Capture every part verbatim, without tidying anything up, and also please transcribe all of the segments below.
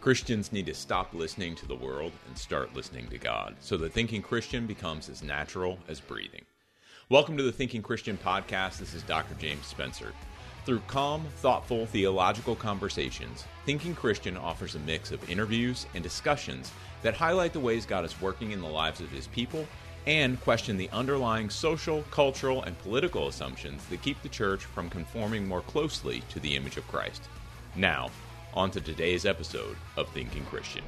Christians need to stop listening to the world and start listening to God, so that Thinking Christian becomes as natural as breathing. Welcome to the Thinking Christian podcast. This is Doctor James Spencer. Through calm, thoughtful, theological conversations, Thinking Christian offers a mix of interviews and discussions that highlight the ways God is working in the lives of His people and question the underlying social, cultural, and political assumptions that keep the church from conforming more closely to the image of Christ. Now, on to today's episode of Thinking Christian.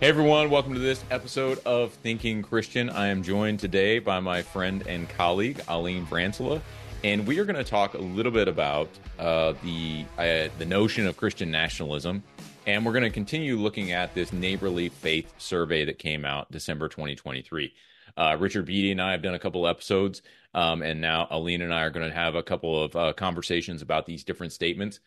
Hey everyone, welcome to this episode of Thinking Christian. I am joined today by my friend and colleague, Alin Vrancila, and we are going to talk a little bit about uh, the, uh, the notion of Christian nationalism, and we're going to continue looking at this Neighborly Faith survey that came out December twenty twenty-three. Uh, Richard Beatty and I have done a couple episodes, um, and now Alin and I are going to have a couple of uh, conversations about these different statements,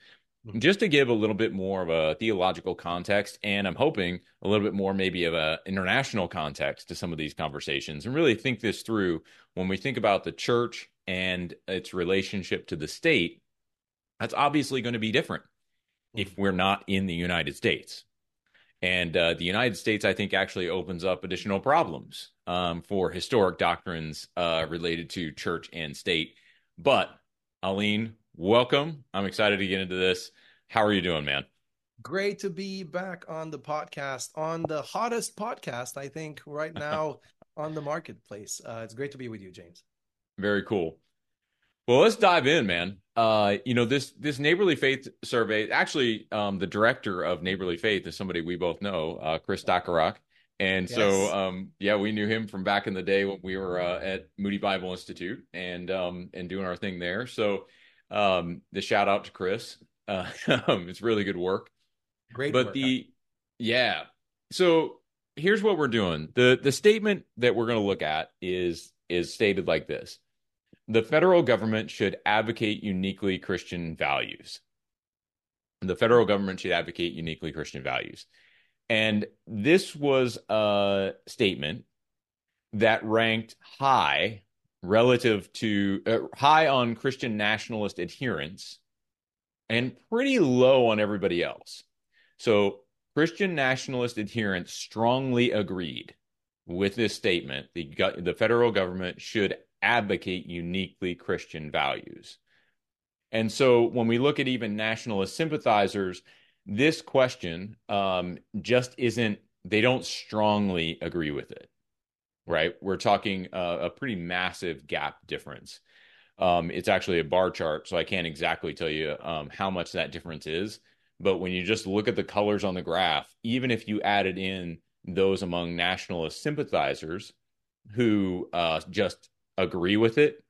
just to give a little bit more of a theological context, and I'm hoping a little bit more maybe of an international context to some of these conversations, and really think this through when we think about the church and its relationship to the state. That's obviously going to be different if we're not in the United States. And uh, the United States, I think, actually opens up additional problems um, for historic doctrines uh, related to church and state. But, Alin, welcome. I'm excited to get into this. How are you doing, man? Great to be back on the podcast, on the hottest podcast, I think, right now on the marketplace. Uh, it's great to be with you, James. Very cool. Well, let's dive in, man. Uh, you know, this this Neighborly Faith survey, actually, um, the director of Neighborly Faith is somebody we both know, uh, Chris Dakarok. And yes. so, um, yeah, we knew him from back in the day when we were uh, at Moody Bible Institute and um, and doing our thing there. So, Um, the shout out to Chris. Uh, it's really good work. Great but work. But the, yeah. So here's what we're doing. The the statement that we're going to look at is is stated like this. The federal government should advocate uniquely Christian values. The federal government should advocate uniquely Christian values. And this was a statement that ranked high relative to uh, high on Christian nationalist adherence and pretty low on everybody else. So Christian nationalist adherents strongly agreed with this statement. The, the federal government should advocate uniquely Christian values. And so when we look at even nationalist sympathizers, this question um, just isn't, they don't strongly agree with it. Right? We're talking uh, a pretty massive gap difference. Um, it's actually a bar chart, so I can't exactly tell you um, how much that difference is. But when you just look at the colors on the graph, even if you added in those among nationalist sympathizers who uh, just agree with it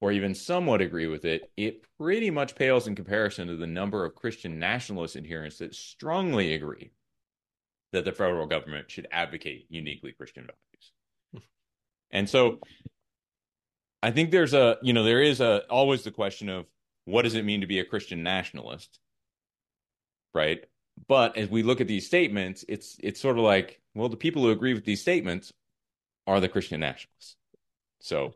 or even somewhat agree with it, it pretty much pales in comparison to the number of Christian nationalist adherents that strongly agree that the federal government should advocate uniquely Christian values. And so I think there's a, you know, there is a always the question of what does it mean to be a Christian nationalist, right? But as we look at these statements, it's it's sort of like, well, the people who agree with these statements are the Christian nationalists. So,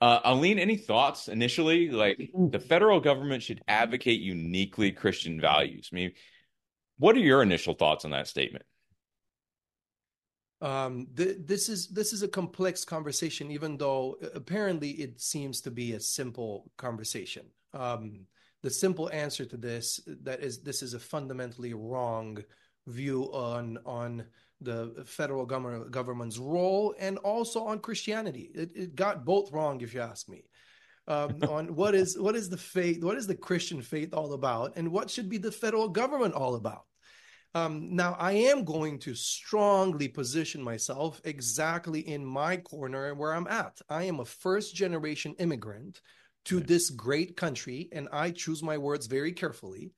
uh, Alin, any thoughts initially? Like, the federal government should advocate uniquely Christian values. I mean, what are your initial thoughts on that statement? Um, th- this is this is a complex conversation, even though apparently it seems to be a simple conversation. Um, the simple answer to this that is this is a fundamentally wrong view on on the federal government government's role and also on Christianity. It, it got both wrong, if you ask me. Um, on what is what is the faith, what is the Christian faith all about, and what should be the federal government all about? Um, now, I am going to strongly position myself exactly in my corner where I'm at. I am a first-generation immigrant to right. this great country, and I choose my words very carefully.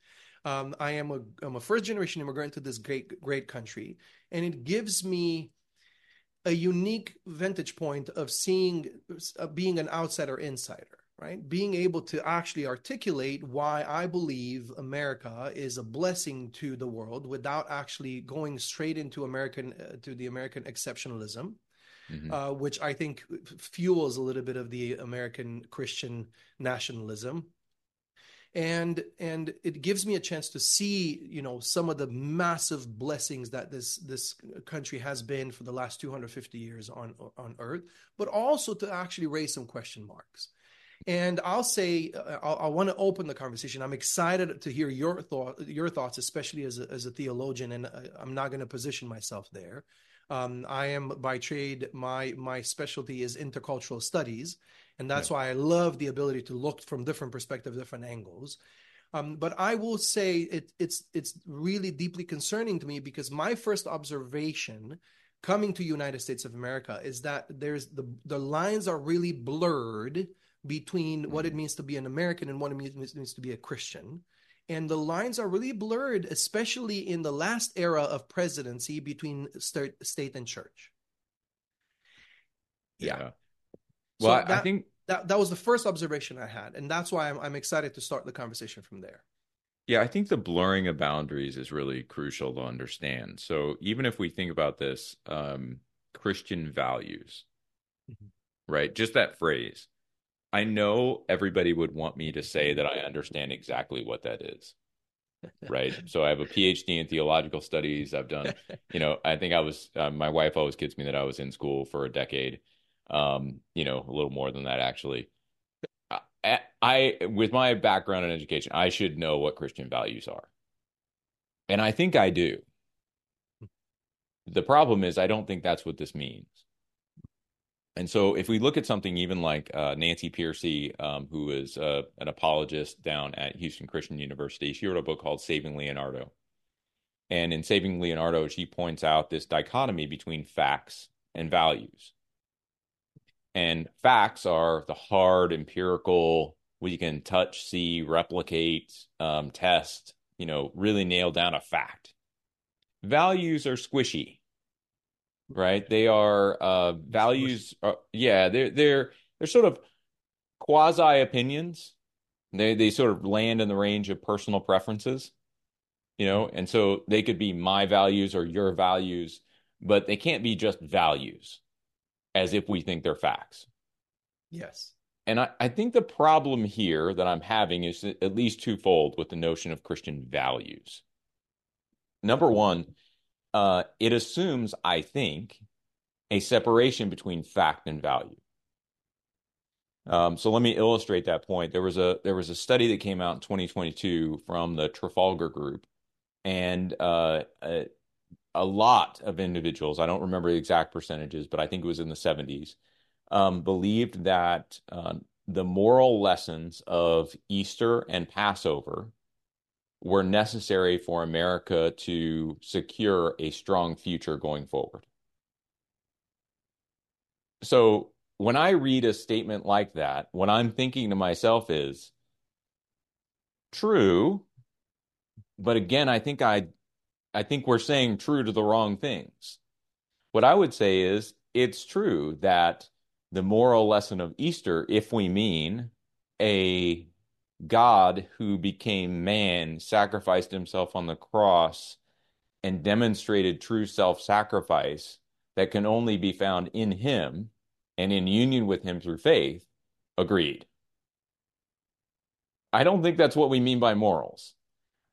Um, I am a, I'm a first-generation immigrant to this great, great country, and it gives me a unique vantage point of seeing, uh, being an outsider-insider. Right? Being able to actually articulate why I believe America is a blessing to the world without actually going straight into American, uh, to the American exceptionalism, mm-hmm. uh, which I think fuels a little bit of the American Christian nationalism. And and it gives me a chance to see, you know, some of the massive blessings that this this country has been for the last two hundred fifty years on on Earth, but also to actually raise some question marks. And I'll say I, I want to open the conversation. I'm excited to hear your thought, your thoughts, especially as a, as a theologian. And I, I'm not going to position myself there. Um, I am by trade. My my specialty is intercultural studies. And that's why I love the ability to look from different perspectives, different angles. Um, but I will say it, it's it's really deeply concerning to me, because my first observation coming to United States of America is that there's the, the lines are really blurred between what it means to be an American and what it means, means to be a Christian. And the lines are really blurred, especially in the last era of presidency, between state, state and church. Yeah. yeah. So well, that, I think that, that was the first observation I had. And that's why I'm, I'm excited to start the conversation from there. Yeah, I think the blurring of boundaries is really crucial to understand. So even if we think about this, um, Christian values, mm-hmm. right? Just that phrase. I know everybody would want me to say that I understand exactly what that is. Right. So I have a P H D in theological studies. I've done, you know, I think I was, uh, my wife always kids me that I was in school for a decade. Um, you know, a little more than that, actually. I, I, with my background in education, I should know what Christian values are. And I think I do. The problem is, I don't think that's what this means. And so if we look at something even like uh, Nancy Pearcey, um, who is uh, an apologist down at Houston Christian University, she wrote a book called Saving Leonardo. And in Saving Leonardo, she points out this dichotomy between facts and values. And facts are the hard, empirical, we can touch, see, replicate, um, test, you know, really nail down a fact. Values are squishy, right? They are uh, values. Are, yeah, they're they're they're sort of quasi opinions. They they sort of land in the range of personal preferences, you know, and so they could be my values or your values, but they can't be just values, as if we think they're facts. Yes. And I, I think the problem here that I'm having is at least twofold with the notion of Christian values. Number one, uh, it assumes, I think, a separation between fact and value. Um, so let me illustrate that point. There was a there was a study that came out in twenty twenty-two from the Trafalgar Group, and uh, uh a lot of individuals, I don't remember the exact percentages, but I think it was in the seventies, um, believed that um, the moral lessons of Easter and Passover were necessary for America to secure a strong future going forward. So when I read a statement like that, what I'm thinking to myself is, true, but again, I think I I think we're saying true to the wrong things. What I would say is, it's true that the moral lesson of Easter, if we mean a God who became man, sacrificed himself on the cross, and demonstrated true self-sacrifice that can only be found in him and in union with him through faith, agreed. I don't think that's what we mean by morals.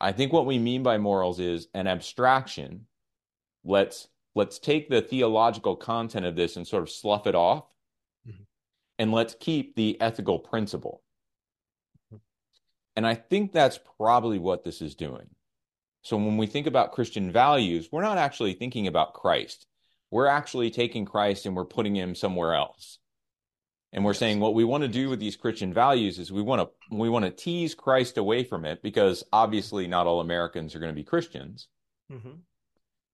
I think what we mean by morals is an abstraction. Let's let's take the theological content of this and sort of slough it off, mm-hmm. and let's keep the ethical principle. And I think that's probably what this is doing. So when we think about Christian values, we're not actually thinking about Christ. We're actually taking Christ and we're putting him somewhere else. And we're saying what we want to do with these Christian values is we want to we want to tease Christ away from it, because obviously not all Americans are going to be Christians, mm-hmm.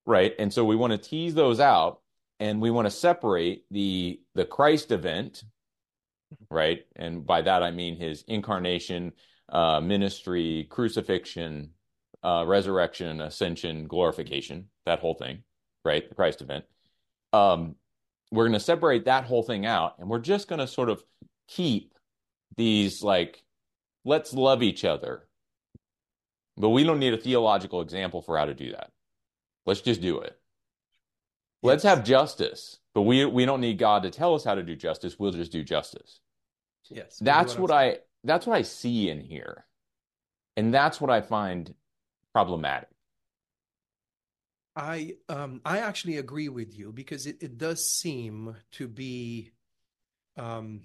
right? And so we want to tease those out, and we want to separate the the Christ event, right? And by that I mean his incarnation, uh, ministry, crucifixion, uh, resurrection, ascension, glorification, that whole thing, right? The Christ event. Um, We're going to separate that whole thing out, and we're just going to sort of keep these, like, let's love each other. But we don't need a theological example for how to do that. Let's just do it. Let's have justice, but we we don't need God to tell us how to do justice. We'll just do justice. Yes. That's what I that's what I see in here. And that's what I find problematic. I um, I actually agree with you, because it, it does seem to be um,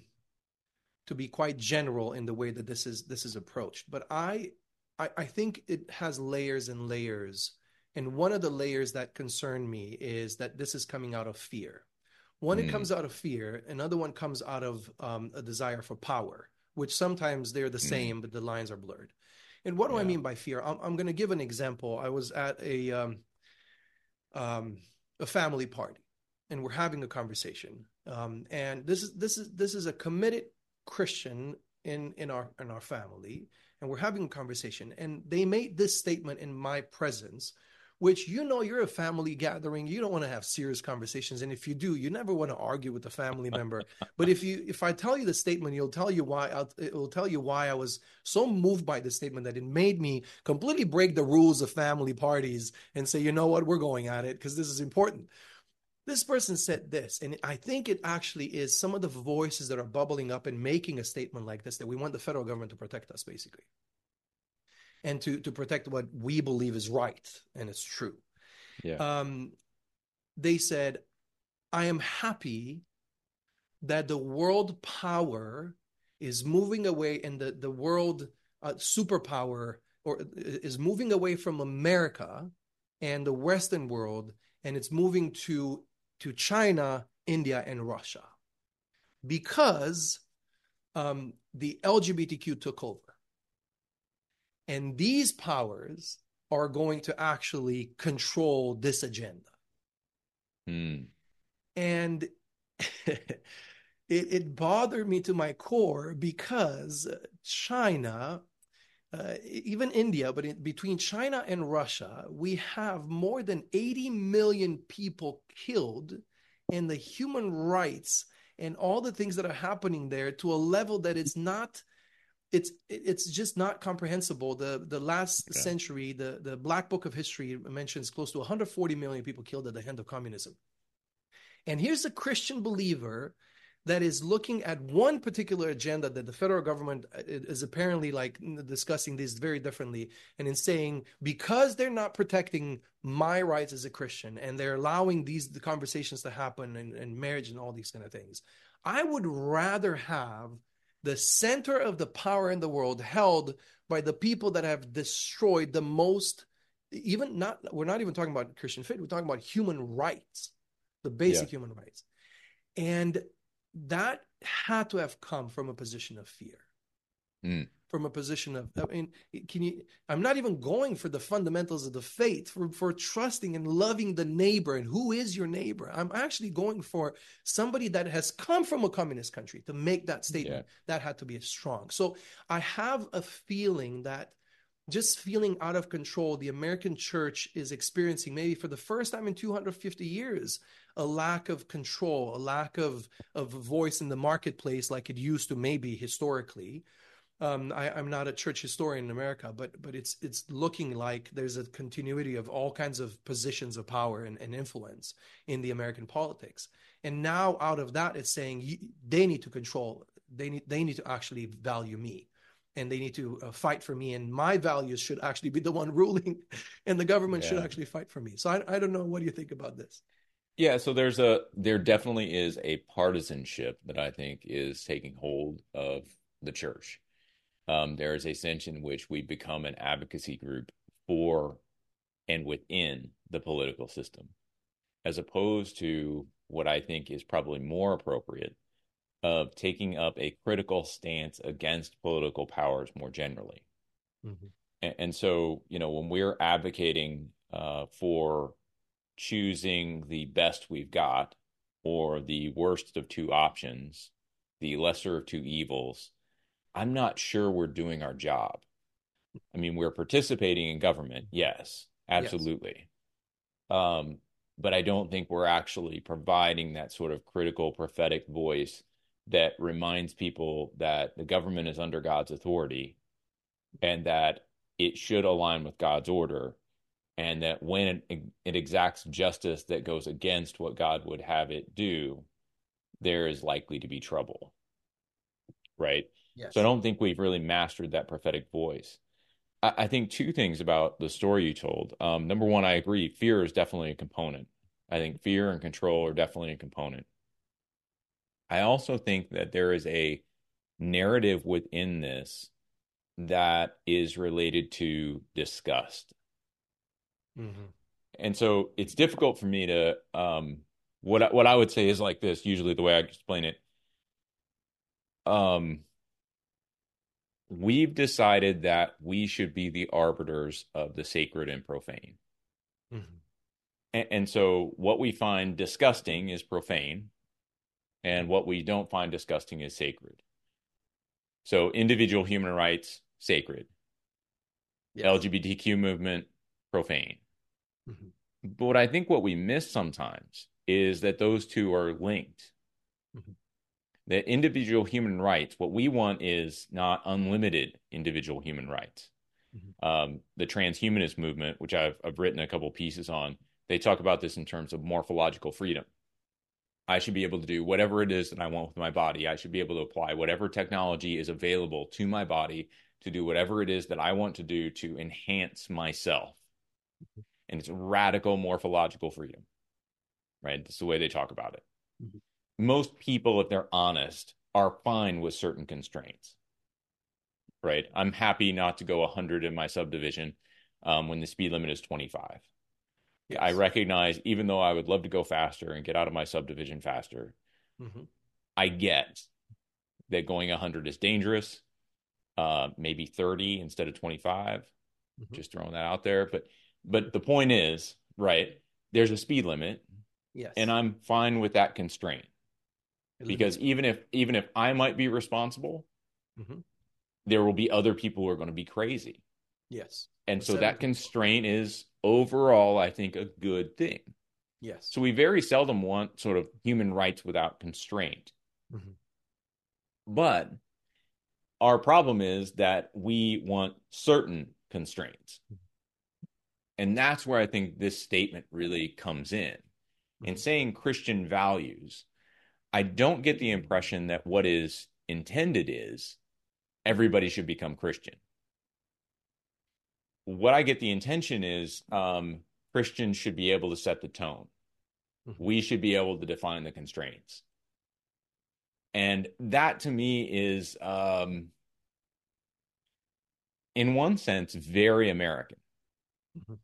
to be quite general in the way that this is this is approached. But I, I I think it has layers and layers. And one of the layers that concern me is that this is coming out of fear. One, mm. it comes out of fear. Another one comes out of um, a desire for power, which sometimes they're the mm. same, but the lines are blurred. And what do yeah. I mean by fear? I'm, I'm going to give an example. I was at a um, um, a family party, and we're having a conversation. Um, and this is this is this is a committed Christian in in our in our family, and we're having a conversation. And they made this statement in my presence, which, you know, you're a family gathering. You don't want to have serious conversations. And if you do, you never want to argue with a family member. But if you, if I tell you the statement, you'll tell you why, I'll, it'll tell you why I was so moved by the statement that it made me completely break the rules of family parties and say, you know what, we're going at it because this is important. This person said this, and I think it actually is some of the voices that are bubbling up and making a statement like this, that we want the federal government to protect us, basically. And to, to protect what we believe is right, and it's true. Yeah. Um, they said, I am happy that the world power is moving away, and the, the world uh, superpower or is moving away from America and the Western world, and it's moving to, to China, India, and Russia, because um, the L G B T Q took over. And these powers are going to actually control this agenda. Mm. And it, it bothered me to my core, because China, uh, even India, but in, between China and Russia, we have more than eighty million people killed, and the human rights and all the things that are happening there to a level that it's not... It's it's just not comprehensible. The the last okay. century, the, the Black Book of History mentions close to one hundred forty million people killed at the hand of communism. And here's a Christian believer that is looking at one particular agenda that the federal government is apparently like discussing these very differently, and in saying, because they're not protecting my rights as a Christian, and they're allowing these the conversations to happen, and, and marriage and all these kind of things, I would rather have the center of the power in the world held by the people that have destroyed the most, even not, we're not even talking about Christian faith, we're talking about human rights, the basic yeah. human rights. And that had to have come from a position of fear, mm. from a position of, I mean, can you, I'm not even going for the fundamentals of the faith, for, for trusting and loving the neighbor and who is your neighbor. I'm actually going for somebody that has come from a communist country to make that statement. Yeah. That had to be strong. So I have a feeling that just feeling out of control, the American church is experiencing, maybe for the first time in two hundred fifty years, a lack of control, a lack of, of voice in the marketplace like it used to maybe historically. Um, I, I'm not a church historian in America, but but it's it's looking like there's a continuity of all kinds of positions of power and, and influence in the American politics. And now out of that, it's saying they need to control. They need they need to actually value me, and they need to uh, fight for me. And my values should actually be the one ruling, and the government yeah. should actually fight for me. So I I don't know. What do you think about this? Yeah, so there's a there definitely is a partisanship that I think is taking hold of the church. Um, there is a sense in which we become an advocacy group for and within the political system, as opposed to what I think is probably more appropriate of taking up a critical stance against political powers more generally. Mm-hmm. And, and so, you know, when we're advocating uh, for choosing the best we've got or the worst of two options, the lesser of two evils, I'm not sure we're doing our job. I mean, we're participating in government. Yes, absolutely. Yes. Um, but I don't think we're actually providing that sort of critical prophetic voice that reminds people that the government is under God's authority, and that it should align with God's order, and that when it, it exacts justice that goes against what God would have it do, there is likely to be trouble. Right? Yes. So I don't think we've really mastered that prophetic voice. I, I think two things about the story you told. Um, number one, I agree. Fear is definitely a component. I think fear and control are definitely a component. I also think that there is a narrative within this that is related to disgust. Mm-hmm. And so it's difficult for me to, um, what I, what I would say is like this, usually the way I explain it. Um, we've decided that we should be the arbiters of the sacred and profane. Mm-hmm. And, and so what we find disgusting is profane, and what we don't find disgusting is sacred. So individual human rights, sacred. Yes. L G B T Q movement, profane. Mm-hmm. But I think what we miss sometimes is that those two are linked. Mm-hmm. That individual human rights, what we want is not unlimited individual human rights. Mm-hmm. Um, the transhumanist movement, which I've, I've written a couple pieces on, they talk about this in terms of morphological freedom. I should be able to do whatever it is that I want with my body. I should be able to apply whatever technology is available to my body to do whatever it is that I want to do to enhance myself. Mm-hmm. And it's radical morphological freedom, right? That's the way they talk about it. Mm-hmm. Most people, if they're honest, are fine with certain constraints, right? I'm happy not to go one hundred in my subdivision um, when the speed limit is twenty-five. Yes. I recognize, even though I would love to go faster and get out of my subdivision faster, mm-hmm. I get that going one hundred is dangerous, uh, maybe thirty instead of twenty-five, mm-hmm. just throwing that out there. But but the point is, right, there's a speed limit, yes, and I'm fine with that constraint. Because even if even if I might be responsible, mm-hmm. there will be other people who are going to be crazy. Yes. And so that constraint is overall, I think, a good thing. Yes. So we very seldom want sort of human rights without constraint. Mm-hmm. But our problem is that we want certain constraints. Mm-hmm. And that's where I think this statement really comes in. Mm-hmm. In saying Christian values, I don't get the impression that what is intended is everybody should become Christian. What I get the intention is um, Christians should be able to set the tone. Mm-hmm. We should be able to define the constraints. And that to me is, um, in one sense, very American, mm-hmm.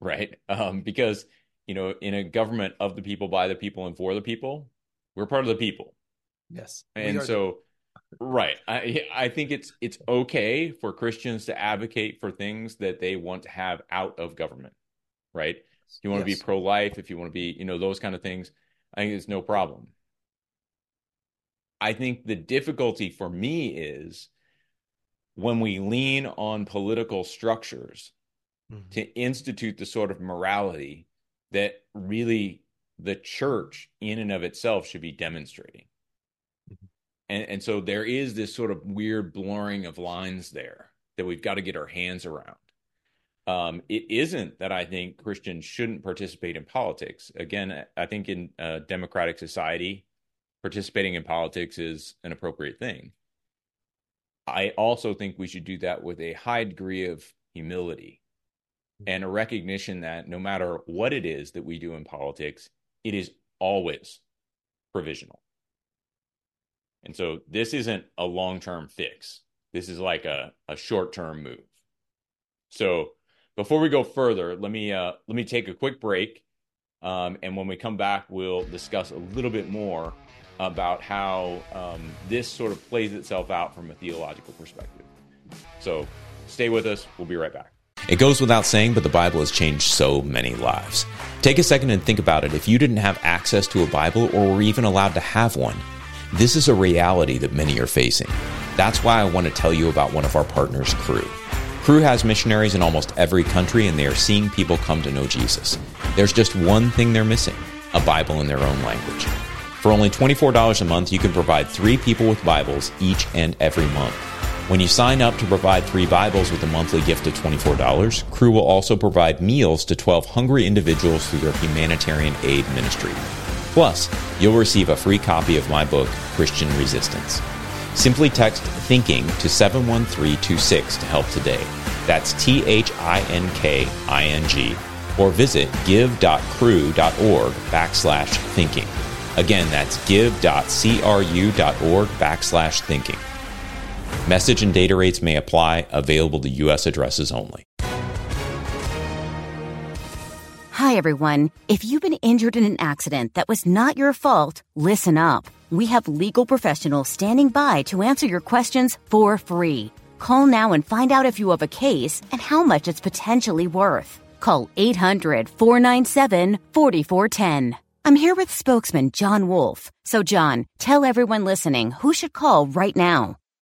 right? Um, because, you know, in a government of the people, by the people, and for the people, we're part of the people. Yes. And so, the- right. I I think it's it's okay for Christians to advocate for things that they want to have out of government, right? If you want yes. to be pro-life, if you want to be, you know, those kind of things, I think it's no problem. I think the difficulty for me is when we lean on political structures mm-hmm. to institute the sort of morality that really the church in and of itself should be demonstrating. Mm-hmm. And, and so there is this sort of weird blurring of lines there that we've got to get our hands around. Um, it isn't that I think Christians shouldn't participate in politics. Again, I think in a democratic society, participating in politics is an appropriate thing. I also think we should do that with a high degree of humility mm-hmm. and a recognition that no matter what it is that we do in politics, it is always provisional. And so this isn't a long-term fix. This is like a, a short-term move. So before we go further, let me uh, let me take a quick break. Um, and when we come back, we'll discuss a little bit more about how um, this sort of plays itself out from a theological perspective. So stay with us. We'll be right back. It goes without saying, but the Bible has changed so many lives. Take a second and think about it. If you didn't have access to a Bible or were even allowed to have one, this is a reality that many are facing. That's why I want to tell you about one of our partners, Cru. Cru has missionaries in almost every country, and they are seeing people come to know Jesus. There's just one thing they're missing, a Bible in their own language. For only twenty-four dollars a month, you can provide three people with Bibles each and every month. When you sign up to provide three Bibles with a monthly gift of twenty-four dollars, Cru will also provide meals to twelve hungry individuals through their humanitarian aid ministry. Plus, you'll receive a free copy of my book, Christian Resistance. Simply text THINKING to seven one three two six to help today. That's T H I N K I N G, or visit give.cru.org backslash thinking. Again, that's give.cru.org backslash thinking. Message and data rates may apply, available to U S addresses only. Hi, everyone. If you've been injured in an accident that was not your fault, listen up. We have legal professionals standing by to answer your questions for free. Call now and find out if you have a case and how much it's potentially worth. Call eight hundred, four nine seven, four four one zero. I'm here with spokesman John Wolf. So, John, tell everyone listening who should call right now.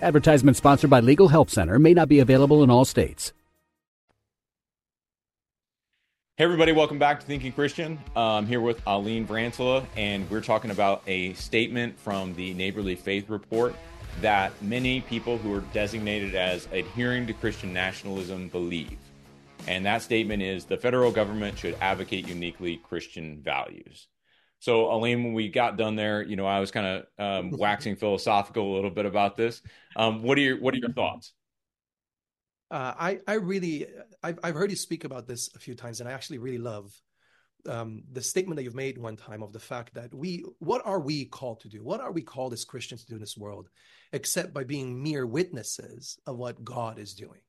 Advertisement sponsored by Legal Help Center. May not be available in all states. Hey, everybody. Welcome back to Thinking Christian. I'm here with Alin Vrancila, and we're talking about a statement from the Neighborly Faith report that many people who are designated as adhering to Christian nationalism believe. And that statement is the federal government should advocate uniquely Christian values. So, Alin, when we got done there, you know, I was kind of um, waxing philosophical a little bit about this. Um, what are your What are your thoughts? Uh, I I really I've I've heard you speak about this a few times, and I actually really love um, the statement that you've made one time of the fact that we what are we called to do? What are we called as Christians to do in this world, except by being mere witnesses of what God is doing?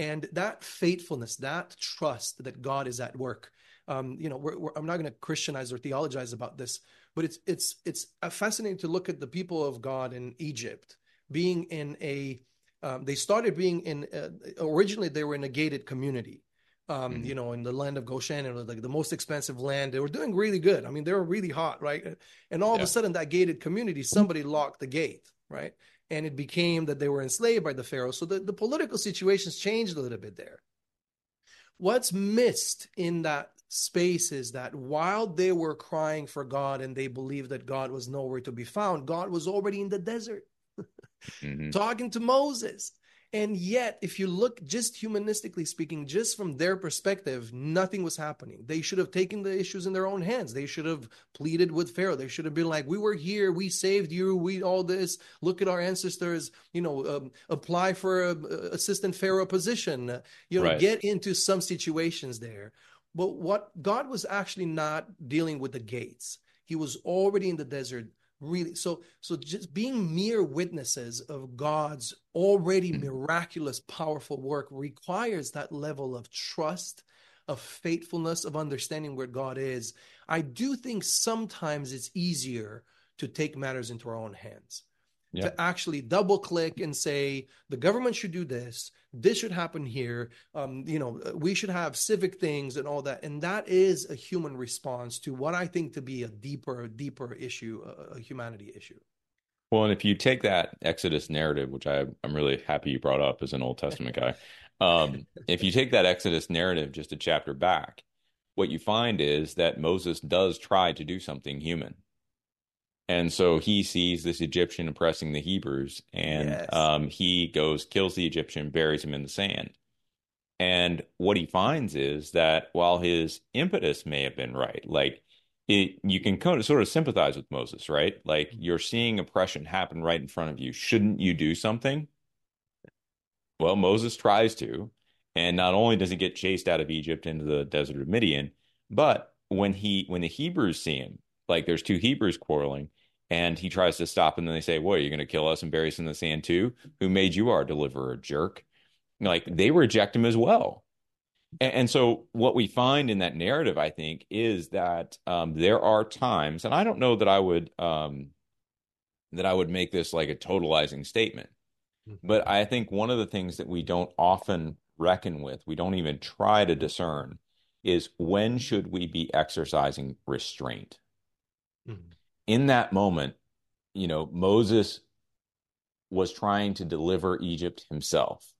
And that faithfulness, that trust that God is at work, um, you know, we're, we're, I'm not going to Christianize or theologize about this, but it's it's it's fascinating to look at the people of God in Egypt being in a, um, they started being in, a, originally they were in a gated community, um, mm-hmm. you know, in the land of Goshen, it was like the most expensive land. They were doing really good. I mean, they were really hot, right? And all yeah. of a sudden that gated community, somebody locked the gate, right? And it became that they were enslaved by the Pharaoh. So the, the political situations changed a little bit there. What's missed in that space is that while they were crying for God and they believed that God was nowhere to be found, God was already in the desert mm-hmm. talking to Moses. And yet, if you look just humanistically speaking, just from their perspective, nothing was happening. They should have taken the issues in their own hands. They should have pleaded with Pharaoh. They should have been like, we were here. We saved you. We all this. Look at our ancestors. You know, um, apply for a, a assistant Pharaoh position. You know, right. Get into some situations there. But what God was actually not dealing with the gates. He was already in the desert. Really, so so just being mere witnesses of God's already mm-hmm. miraculous, powerful work requires that level of trust, of faithfulness, of understanding where God is. I do think sometimes it's easier to take matters into our own hands, yeah. to actually double click and say, the government should do this, this should happen here, um, you know, we should have civic things and all that. And that is a human response to what I think to be a deeper, deeper issue, a humanity issue. Well, and if you take that Exodus narrative, which I, I'm really happy you brought up as an Old Testament guy, um, if you take that Exodus narrative just a chapter back, what you find is that Moses does try to do something human. And so he sees this Egyptian oppressing the Hebrews, and yes. um, he goes, kills the Egyptian, buries him in the sand. And what he finds is that while his impetus may have been right, like it, you can kind of sort of sympathize with Moses, right? Like you're seeing oppression happen right in front of you. Shouldn't you do something? Well, Moses tries to, and not only does he get chased out of Egypt into the desert of Midian, but when he when the Hebrews see him, like there's two Hebrews quarreling, and he tries to stop, and then they say, what, are you going to kill us and bury us in the sand too? Who made you our deliverer, jerk? Like, they reject him as well. And, and so what we find in that narrative, I think, is that um, there are times, and I don't know that I would um, that I would make this like a totalizing statement, mm-hmm. but I think one of the things that we don't often reckon with, we don't even try to discern, is when should we be exercising restraint? Mm-hmm. In that moment, you know, Moses was trying to deliver Egypt himself.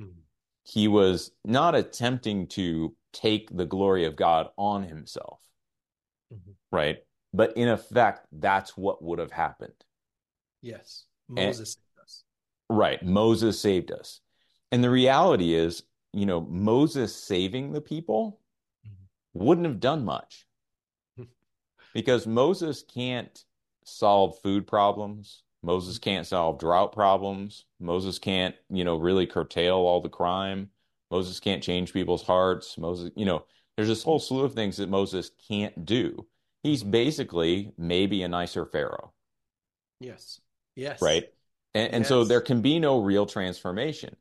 Mm-hmm. he was not attempting to take the glory of God on himself, mm-hmm. right? But in effect, that's what would have happened. Yes, Moses and, saved us. Right, Moses saved us. And the reality is, you know, Moses saving the people mm-hmm. wouldn't have done much because Moses can't solve food problems. Moses can't solve drought problems. Moses can't, you know, really curtail all the crime. Moses can't change people's hearts. Moses, you know, there's this whole slew of things that Moses can't do. He's basically maybe a nicer Pharaoh. Yes. Yes. Right. And, and yes. so there can be no real transformation.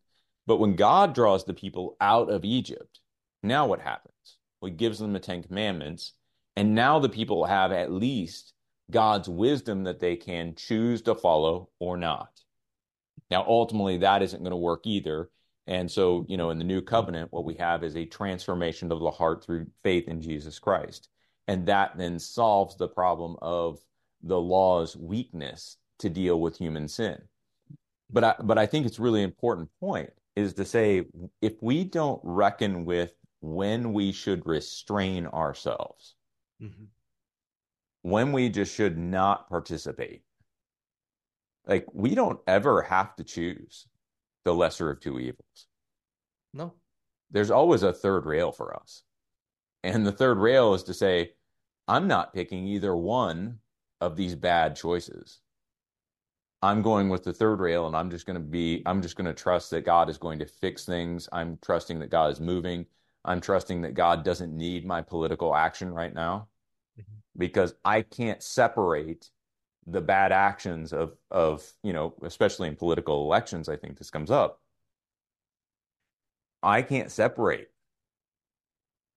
But when God draws the people out of Egypt, now what happens? Well, he gives them the Ten Commandments. And now the people have at least God's wisdom that they can choose to follow or not. Now, ultimately, that isn't going to work either. And so, you know, in the new covenant, what we have is a transformation of the heart through faith in Jesus Christ. And that then solves the problem of the law's weakness to deal with human sin. But I, but I think it's really important point is to say, if we don't reckon with when we should restrain ourselves, mm-hmm. when we just should not participate. Like, we don't ever have to choose the lesser of two evils. No. There's always a third rail for us. And the third rail is to say, I'm not picking either one of these bad choices. I'm going with the third rail, and I'm just going to be, I'm just going to trust that God is going to fix things. I'm trusting that God is moving. I'm trusting that God doesn't need my political action right now. Because I can't separate the bad actions of, of, you know, especially in political elections, I think this comes up. I can't separate.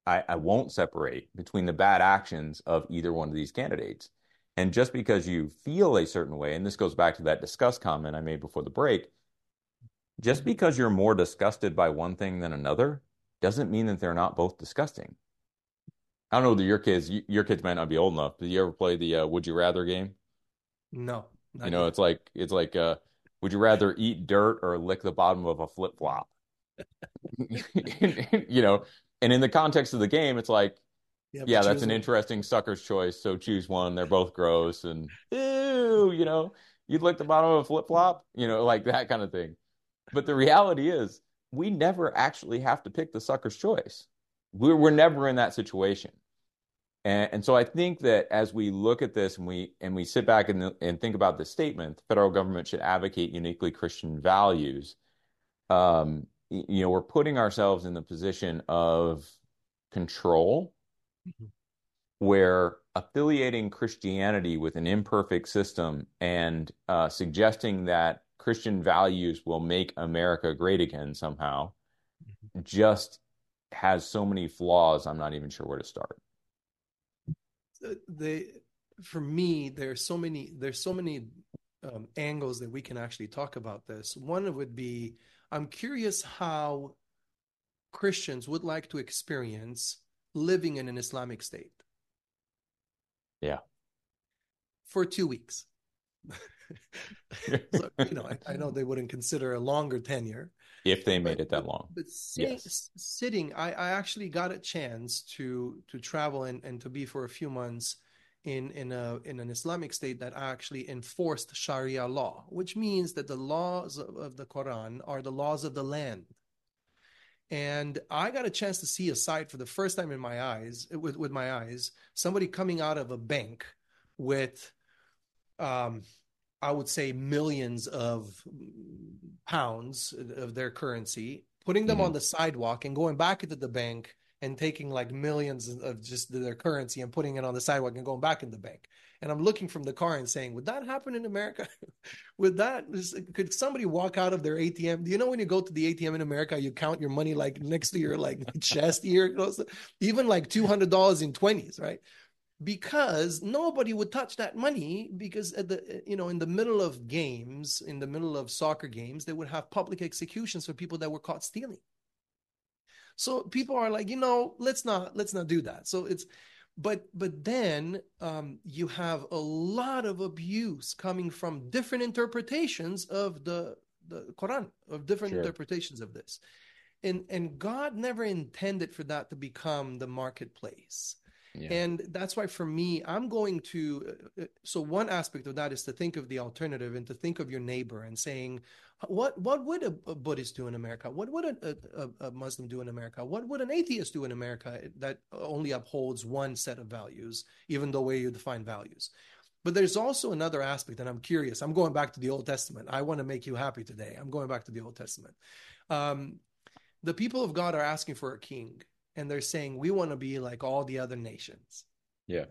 I, I won't separate between the bad actions of either one of these candidates. And just because you feel a certain way, and this goes back to that disgust comment I made before the break, just because you're more disgusted by one thing than another doesn't mean that they're not both disgusting. I don't know whether your kids, your kids might not be old enough. Did you ever play the uh, Would You Rather game? No. You know, yet. it's like, it's like, uh, would you rather eat dirt or lick the bottom of a flip flop? You know, and in the context of the game, it's like, yeah, yeah that's an it. interesting sucker's choice. So choose one. They're both gross. And, ew, you know, you'd lick the bottom of a flip flop, you know, like that kind of thing. But the reality is, we never actually have to pick the sucker's choice. We're, we're never in that situation. And, and so I think that as we look at this and we and we sit back and, and think about this statement, the federal government should advocate uniquely Christian values. Um, you know, we're putting ourselves in the position of control, mm-hmm. where affiliating Christianity with an imperfect system and uh, suggesting that Christian values will make America great again somehow, mm-hmm. just has so many flaws, I'm not even sure where to start. They, for me, there's so many, there's so many um, angles that we can actually talk about this. One would be, I'm curious how Christians would like to experience living in an Islamic state. Yeah. For two weeks. So, you know, I, I know they wouldn't consider a longer tenure. If they made but, it that long. But, but sitting, yes. sitting I, I actually got a chance to to travel and, and to be for a few months in in a in an Islamic state that actually enforced Sharia law, which means that the laws of, of the Quran are the laws of the land. And I got a chance to see a sight for the first time in my eyes, with, with my eyes, somebody coming out of a bank with... Um, I would say millions of pounds of their currency, putting them mm-hmm. on the sidewalk and going back into the bank and taking like millions of just their currency and putting it on the sidewalk and going back in the bank. And I'm looking from the car and saying, would that happen in America? Would that, could somebody walk out of their A T M? Do you know when you go to the A T M in America, you count your money like next to your like chest here, even like two hundred dollars in twenties, right? Because nobody would touch that money because, at the you know, in the middle of games, in the middle of soccer games, they would have public executions for people that were caught stealing. So people are like, you know, let's not let's not do that. So it's, but but then um, you have a lot of abuse coming from different interpretations of the, the Quran, of different sure. interpretations of this. And, and God never intended for that to become the marketplace. Yeah. And that's why for me, I'm going to, so one aspect of that is to think of the alternative and to think of your neighbor and saying, what what would a Buddhist do in America? What would a, a, a Muslim do in America? What would an atheist do in America that only upholds one set of values, even the way you define values? But there's also another aspect, and I'm curious. I'm going back to the Old Testament. I want to make you happy today. I'm going back to the Old Testament. Um, the people of God are asking for a king. And they're saying, we want to be like all the other nations. Yeah.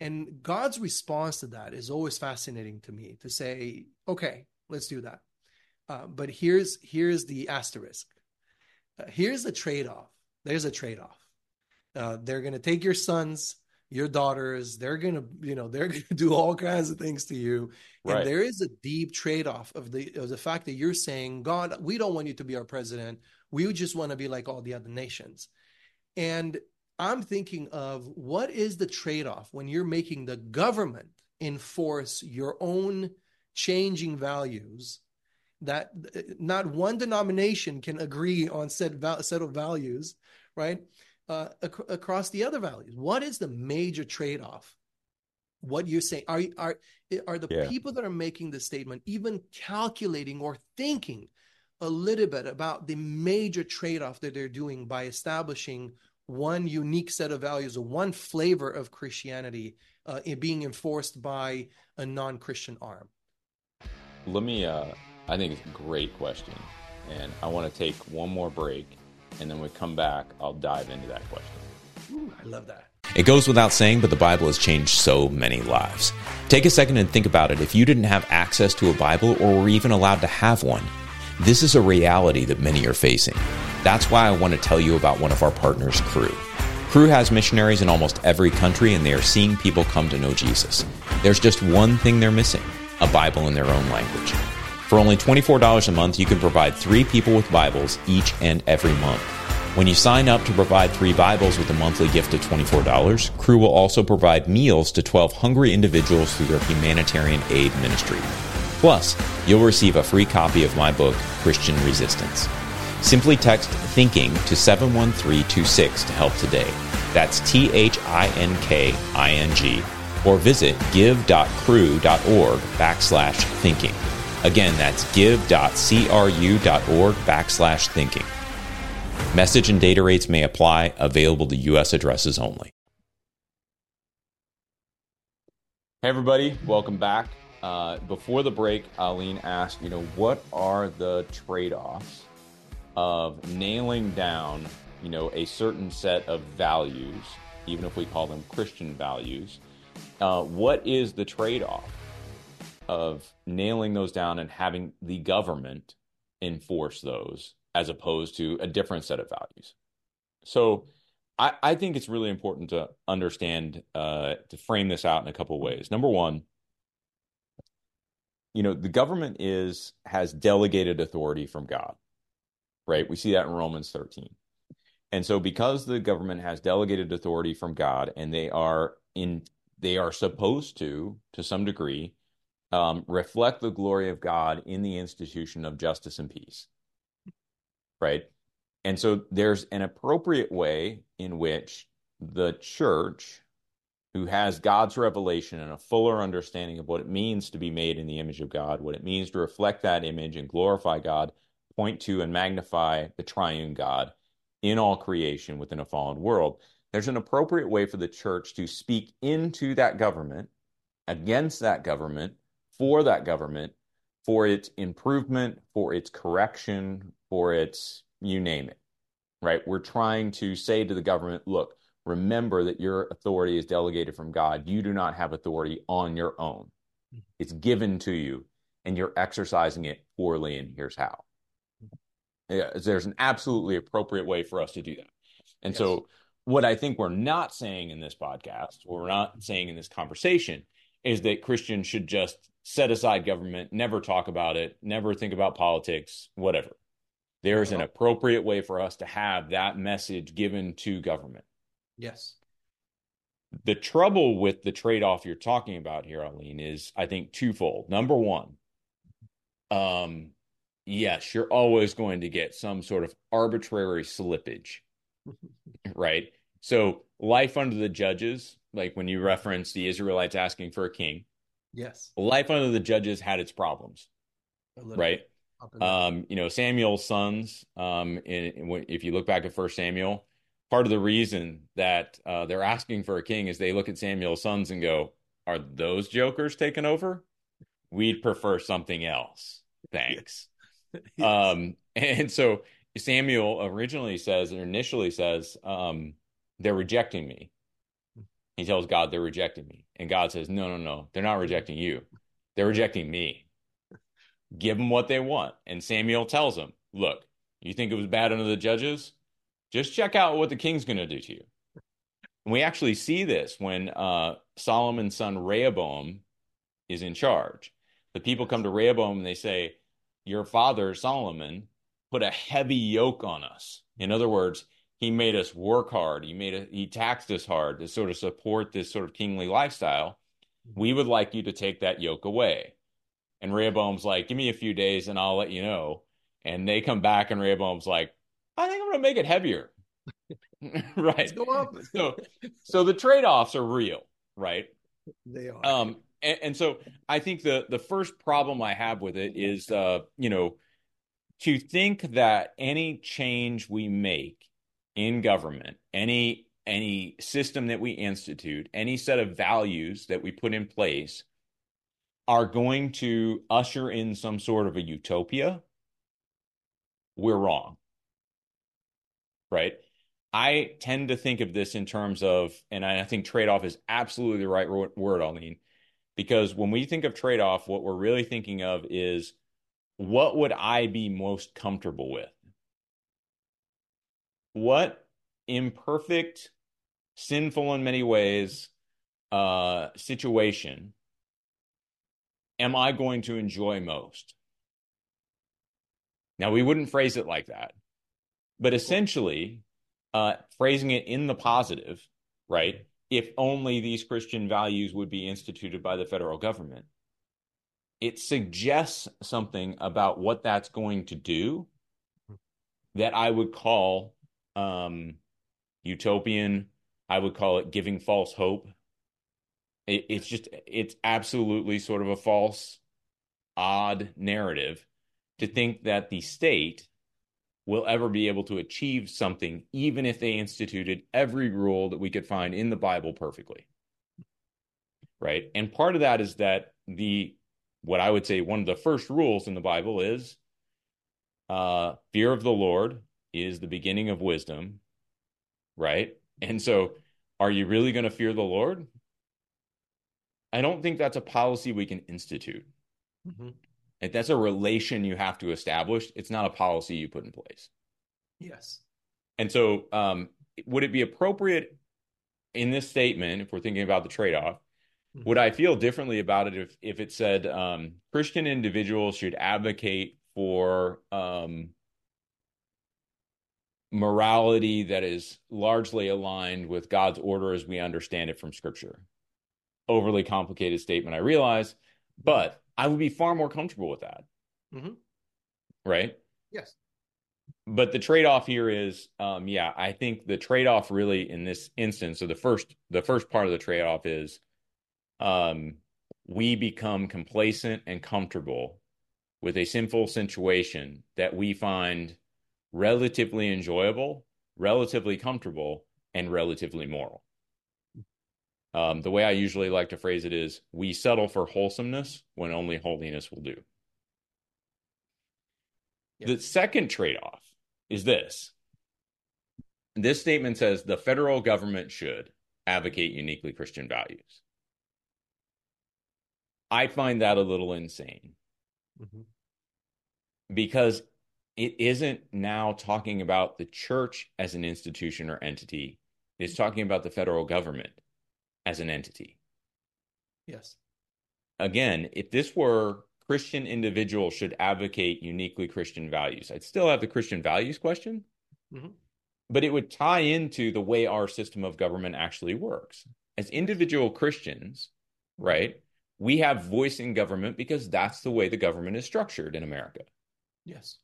And God's response to that is always fascinating to me, to say, okay, let's do that. Uh, but here's here's the asterisk. Uh, here's the trade-off. There's a trade-off. Uh, they're going to take your sons, your daughters. They're going to, you know, they're going to do all kinds of things to you. Right. And there is a deep trade-off of the of the fact that you're saying, God, we don't want you to be our president. We just want to be like all the other nations. And I'm thinking of what is the trade-off when you're making the government enforce your own changing values, that not one denomination can agree on said val- set of values, right, uh, ac- across the other values. What is the major trade-off? What you're saying, are, are, are the yeah. people that are making the statement even calculating or thinking a little bit about the major trade-off that they're doing by establishing one unique set of values or one flavor of Christianity uh, being enforced by a non-Christian arm? Let me, uh, I think it's a great question. And I want to take one more break. And then when we come back, I'll dive into that question. Ooh, I love that. It goes without saying, but the Bible has changed so many lives. Take a second and think about it. If you didn't have access to a Bible or were even allowed to have one, this is a reality that many are facing. That's why I want to tell you about one of our partners, Cru. Cru has missionaries in almost every country, and they are seeing people come to know Jesus. There's just one thing they're missing, a Bible in their own language. For only twenty-four dollars a month, you can provide three people with Bibles each and every month. When you sign up to provide three Bibles with a monthly gift of twenty-four dollars, Cru will also provide meals to twelve hungry individuals through their humanitarian aid ministry. Plus, you'll receive a free copy of my book, Christian Resistance. Simply text THINKING to seven one three two six to help today. That's T H I N K I N G. Or visit give.cru.org backslash thinking. Again, that's give.cru.org backslash thinking. Message and data rates may apply. Available to U S addresses only. Hey, everybody. Welcome back. Uh, before the break, Alin asked, you know, what are the trade-offs of nailing down, you know, a certain set of values, even if we call them Christian values? Uh, what is the trade-off of nailing those down and having the government enforce those as opposed to a different set of values? So I, I think it's really important to understand, uh, to frame this out in a couple of ways. Number one, you know, the government is has delegated authority from God, right? We see that in Romans thirteen. And so because the government has delegated authority from God, and they are in they are supposed to, to some degree, um, reflect the glory of God in the institution of justice and peace, right? And so there's an appropriate way in which the church, who has God's revelation and a fuller understanding of what it means to be made in the image of God, what it means to reflect that image and glorify God, point to and magnify the triune God in all creation within a fallen world. There's an appropriate way for the church to speak into that government, against that government, for that government, for its improvement, for its correction, for its, you name it, right? We're trying to say to the government, look, remember that your authority is delegated from God. You do not have authority on your own. It's given to you, and you're exercising it poorly, and here's how. Yeah, there's an absolutely appropriate way for us to do that. And yes. So what I think we're not saying in this podcast, or we're not saying in this conversation, is that Christians should just set aside government, never talk about it, never think about politics, whatever. There is an appropriate way for us to have that message given to government. Yes. The trouble with the trade-off you're talking about here, Alin, is I think twofold. Number one, um, yes, you're always going to get some sort of arbitrary slippage, right? So life under the judges, like when you reference the Israelites asking for a king. Yes. Life under the judges had its problems, right? Um, you know, Samuel's sons, um, in, in, if you look back at First Samuel, part of the reason that uh, they're asking for a king is they look at Samuel's sons and go, are those jokers taking over? We'd prefer something else. Thanks. Yes. Um, and so Samuel originally says, or initially says, um, they're rejecting me. He tells God they're rejecting me. And God says, no, no, no, they're not rejecting you. They're rejecting me. Give them what they want. And Samuel tells him, look, you think it was bad under the judges? Just check out what the king's going to do to you. And we actually see this when uh, Solomon's son Rehoboam is in charge. The people come to Rehoboam and they say, your father Solomon put a heavy yoke on us. In other words, he made us work hard. He made a, he taxed us hard to sort of support this sort of kingly lifestyle. We would like you to take that yoke away. And Rehoboam's like, give me a few days and I'll let you know. And they come back and Rehoboam's like, I think I'm going to make it heavier. Right. so, so the trade-offs are real, right? They are. Um, and, and so I think the, the first problem I have with it is, uh, you know, to think that any change we make in government, any any system that we institute, any set of values that we put in place are going to usher in some sort of a utopia, we're wrong, right? I tend to think of this in terms of, and I think trade-off is absolutely the right word, Alin, because when we think of trade-off, what we're really thinking of is, what would I be most comfortable with? What imperfect, sinful in many ways, uh, situation am I going to enjoy most? Now, we wouldn't phrase it like that, but essentially uh, phrasing it in the positive, right? If only these Christian values would be instituted by the federal government. It suggests something about what that's going to do that I would call um, utopian. I would call it giving false hope. It's just, it's absolutely sort of a false, odd narrative to think that the state will ever be able to achieve something, even if they instituted every rule that we could find in the Bible perfectly. Right. And part of that is that the, what I would say, one of the first rules in the Bible is uh, fear of the Lord is the beginning of wisdom. Right. And so are you really going to fear the Lord? I don't think that's a policy we can institute. Mm-hmm. If that's a relation you have to establish. It's not a policy you put in place. Yes. And so um, would it be appropriate in this statement, if we're thinking about the trade-off, mm-hmm. would I feel differently about it if, if it said um, Christian individuals should advocate for um, morality that is largely aligned with God's order as we understand it from Scripture? Overly complicated statement, I realize, but I would be far more comfortable with that. Mm-hmm. Right? Yes. But the trade-off here is, um, yeah, I think the trade-off really in this instance, so the first, the first part of the trade-off is um, we become complacent and comfortable with a sinful situation that we find relatively enjoyable, relatively comfortable, and relatively moral. Um, the way I usually like to phrase it is, we settle for wholesomeness when only holiness will do. Yep. The second trade-off is this. This statement says the federal government should advocate uniquely Christian values. I find that a little insane mm-hmm. because it isn't now talking about the church as an institution or entity. It's talking about the federal government as an entity. Yes. Again, if this were Christian individuals should advocate uniquely Christian values, I'd still have the Christian values question, mm-hmm. but it would tie into the way our system of government actually works. As individual Christians, right, we have voice in government because that's the way the government is structured in America. Yes.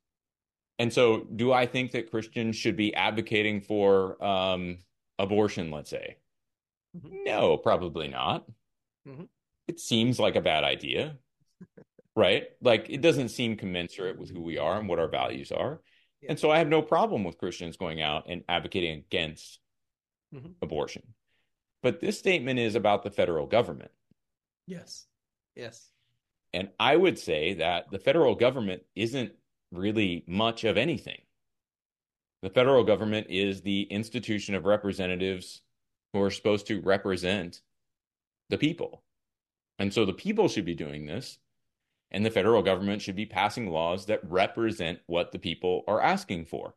And so do I think that Christians should be advocating for um, abortion, let's say? Mm-hmm. No, probably not. Mm-hmm. It seems like a bad idea, right? Like it doesn't seem commensurate with who we are and what our values are. Yeah. And so I have no problem with Christians going out and advocating against mm-hmm. abortion. But this statement is about the federal government. Yes. Yes. And I would say that the federal government isn't really much of anything. The federal government is the institution of representatives who are supposed to represent the people. And so the people should be doing this, and the federal government should be passing laws that represent what the people are asking for.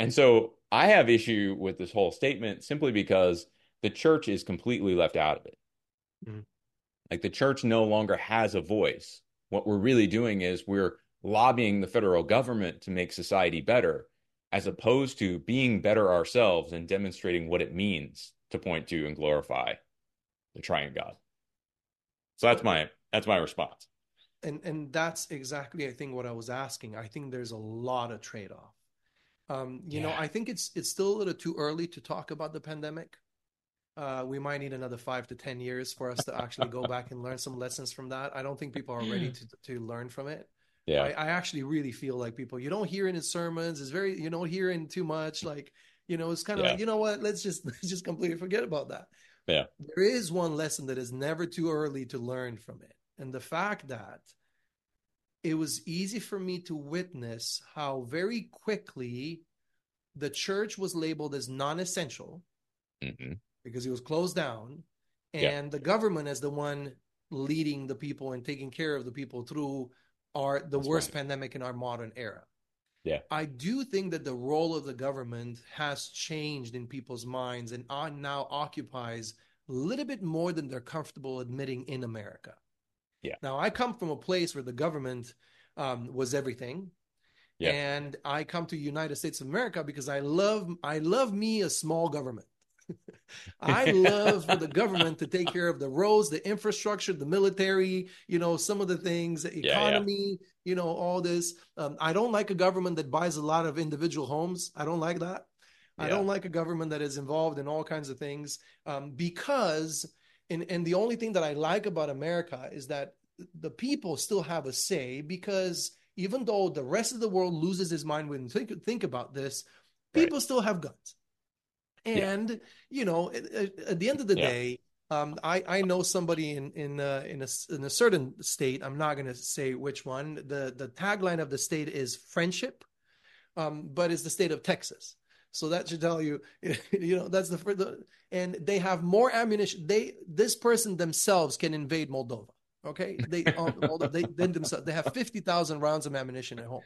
And so I have issue with this whole statement simply because the church is completely left out of it. Mm-hmm. Like the church no longer has a voice. What we're really doing is we're lobbying the federal government to make society better, as opposed to being better ourselves and demonstrating what it means to point to and glorify the triune God. So that's my that's my response. And and that's exactly, I think, what I was asking. I think there's a lot of trade-off. Um, you yeah. know, I think it's it's still a little too early to talk about the pandemic. Uh, we might need another five to ten years for us to actually go back and learn some lessons from that. I don't think people are ready to to learn from it. Yeah, I, I actually really feel like people, you don't hear in his sermons. It's very, you don't hear in too much. Like, you know, it's kind of yeah. like, you know what, let's just, let's just completely forget about that. Yeah. There is one lesson that is never too early to learn from it. And the fact that it was easy for me to witness how very quickly the church was labeled as non-essential mm-hmm. because it was closed down, and yeah. the government as the one leading the people and taking care of the people through are the That's worst right. pandemic in our modern era. Yeah. I do think that the role of the government has changed in people's minds and now occupies a little bit more than they're comfortable admitting in America. Yeah. Now, I come from a place where the government um, was everything. Yeah. And I come to United States of America because I love I love me a small government. I love for the government to take care of the roads, the infrastructure, the military, you know, some of the things, the economy, yeah, yeah. you know, all this. Um, I don't like a government that buys a lot of individual homes. I don't like that. Yeah. I don't like a government that is involved in all kinds of things um, because, and, and the only thing that I like about America is that the people still have a say, because even though the rest of the world loses his mind when think, think about this, people right. still have guns. And, yeah. you know, at, at the end of the yeah. day, um, I, I know somebody in in, uh, in, a, in a certain state. I'm not going to say which one. The, the tagline of the state is friendship, um, but it's the state of Texas. So that should tell you, you know, that's the, the and they have more ammunition. They this person themselves can invade Moldova. OK, they they, they themselves they have fifty thousand rounds of ammunition at home.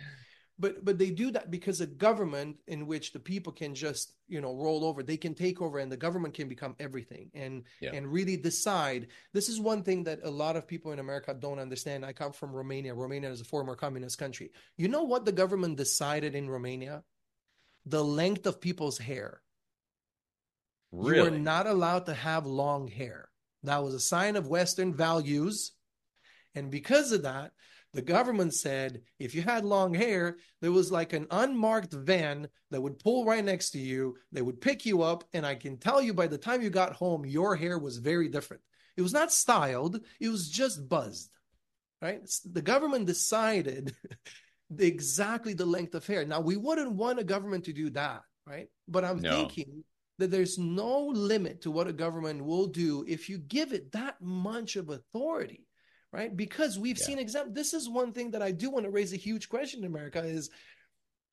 But but they do that because a government in which the people can just, you know, roll over, they can take over, and the government can become everything and yeah. and really decide. This is one thing that a lot of people in America don't understand. I come from Romania. Romania is a former communist country. You know what the government decided in Romania? The length of people's hair. Really? You were not allowed to have long hair. That was a sign of Western values. And because of that, the government said, if you had long hair, there was like an unmarked van that would pull right next to you. They would pick you up. And I can tell you, by the time you got home, your hair was very different. It was not styled. It was just buzzed, right? The government decided exactly the length of hair. Now, we wouldn't want a government to do that, right? But I'm no. thinking that there's no limit to what a government will do if you give it that much of authority. Right? Because we've yeah. seen examples. This is one thing that I do want to raise a huge question in America is,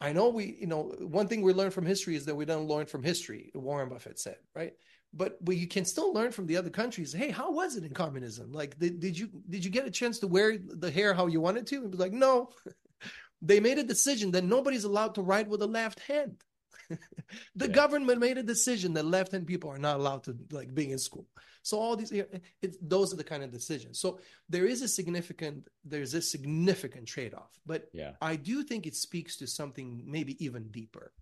I know we, you know, one thing we learn from history is that we don't learn from history, Warren Buffett said, right? But but you can still learn from the other countries. Hey, how was it in communism? Like, did, did you did you get a chance to wear the hair how you wanted to? It was like, no. They made a decision that nobody's allowed to write with a left hand. The yeah. government made a decision that left-hand people are not allowed to like being in school. So all these, it's, those are the kind of decisions. So there is a significant, there's a significant trade-off, but yeah. I do think it speaks to something maybe even deeper.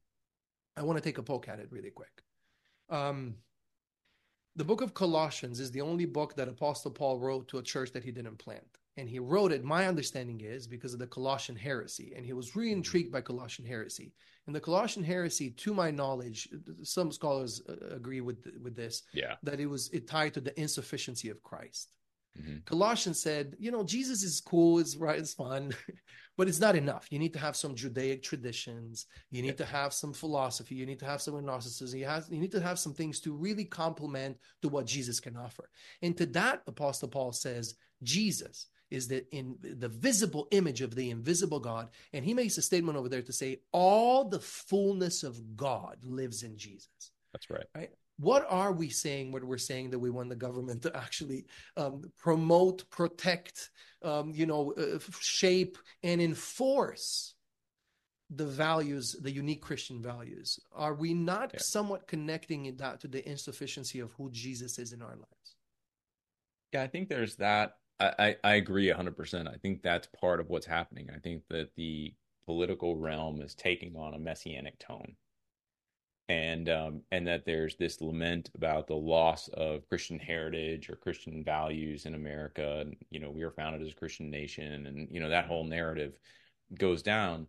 I want to take a poke at it really quick. Um, the book of Colossians is the only book that Apostle Paul wrote to a church that he didn't plant. and he wrote it, my understanding is, because of the Colossian heresy. And he was really intrigued by Colossian heresy. And the Colossian heresy, to my knowledge, some scholars agree with with this, yeah. that it was it tied to the insufficiency of Christ. Mm-hmm. Colossians said, you know, Jesus is cool, it's right, it's fun, but it's not enough. You need to have some Judaic traditions. You need yeah. to have some philosophy. You need to have some Gnosticism. You, have, you need to have some things to really complement to what Jesus can offer. And to that, Apostle Paul says, Jesus is the, in, the visible image of the invisible God. And he makes a statement over there to say, all the fullness of God lives in Jesus. That's right. Right? What are we saying when we're saying that we want the government to actually um, promote, protect, um, you know, uh, shape and enforce the values, the unique Christian values? Are we not yeah. somewhat connecting that to the insufficiency of who Jesus is in our lives? Yeah, I think there's that. I, I, I agree one hundred percent. I think that's part of what's happening. I think that the political realm is taking on a messianic tone. And um, and that there's this lament about the loss of Christian heritage or Christian values in America. And, you know, we were founded as a Christian nation, and, you know, that whole narrative goes down.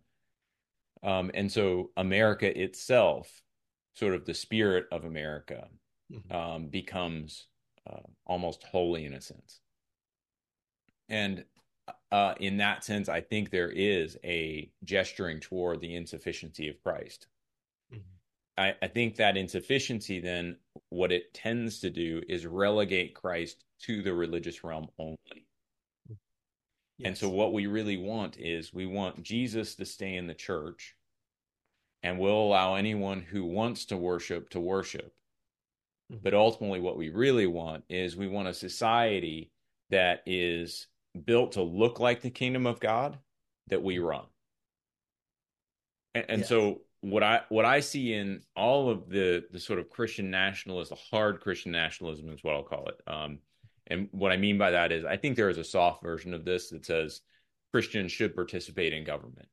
Um, and so America itself, sort of the spirit of America, mm-hmm. um, becomes uh, almost holy in a sense. And uh, in that sense, I think there is a gesturing toward the insufficiency of Christ. I, I think that insufficiency, then, what it tends to do is relegate Christ to the religious realm only. Yes. And so what we really want is we want Jesus to stay in the church, and we'll allow anyone who wants to worship to worship. Mm-hmm. But ultimately what we really want is we want a society that is built to look like the kingdom of God that we run. And, and yes. so... What I what I see in all of the, the sort of Christian nationalism, the hard Christian nationalism is what I'll call it. Um, and what I mean by that is I think there is a soft version of this that says Christians should participate in government.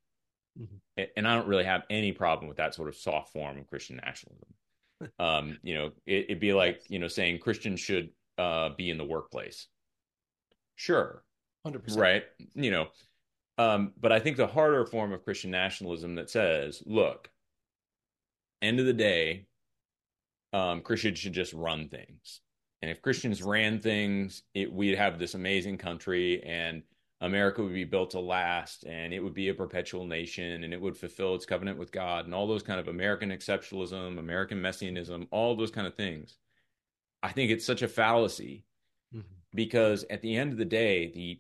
Mm-hmm. And I don't really have any problem with that sort of soft form of Christian nationalism. Um, you know, it, it'd be like, you know, saying Christians should uh, be in the workplace. Sure. one hundred percent. Right. You know, um, but I think the harder form of Christian nationalism that says, look, end of the day, um, Christians should just run things. And if Christians ran things, it, we'd have this amazing country, and America would be built to last, and it would be a perpetual nation, and it would fulfill its covenant with God, and all those kind of American exceptionalism, American messianism, all those kind of things. I think it's such a fallacy mm-hmm. because at the end of the day, the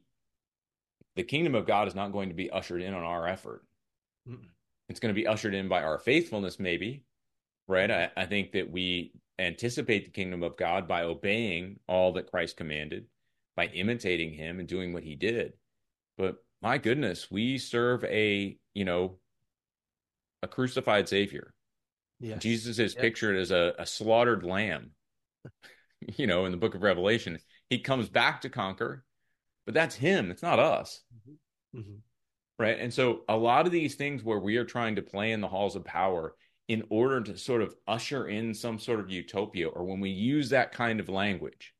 the kingdom of God is not going to be ushered in on our effort. Mm-mm. It's going to be ushered in by our faithfulness, maybe. Right. I, I think that we anticipate the kingdom of God by obeying all that Christ commanded, by imitating him and doing what he did. But my goodness, we serve a, you know, a crucified Savior. Yes. Jesus is yep. pictured as a, a slaughtered lamb, you know, in the book of Revelation. He comes back to conquer, but that's him. It's not us. Mm-hmm. Mm-hmm. Right. And so a lot of these things where we are trying to play in the halls of power in order to sort of usher in some sort of utopia, or when we use that kind of language,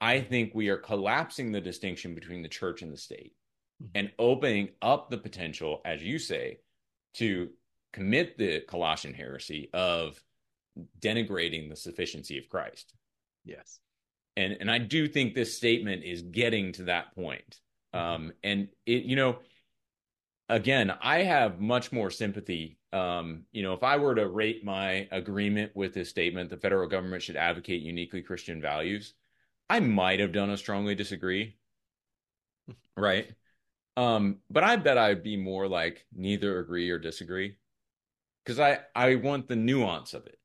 I think we are collapsing the distinction between the church and the state mm-hmm. and opening up the potential, as you say, to commit the Colossian heresy of denigrating the sufficiency of Christ. Yes. And, and I do think this statement is getting to that point. Mm-hmm. Um, and it, you know, Again, I have much more sympathy. Um, you know, if I were to rate my agreement with this statement, the federal government should advocate uniquely Christian values, I might have done a strongly disagree, right? Um, but I bet I'd be more like neither agree or disagree, because I, I want the nuance of it,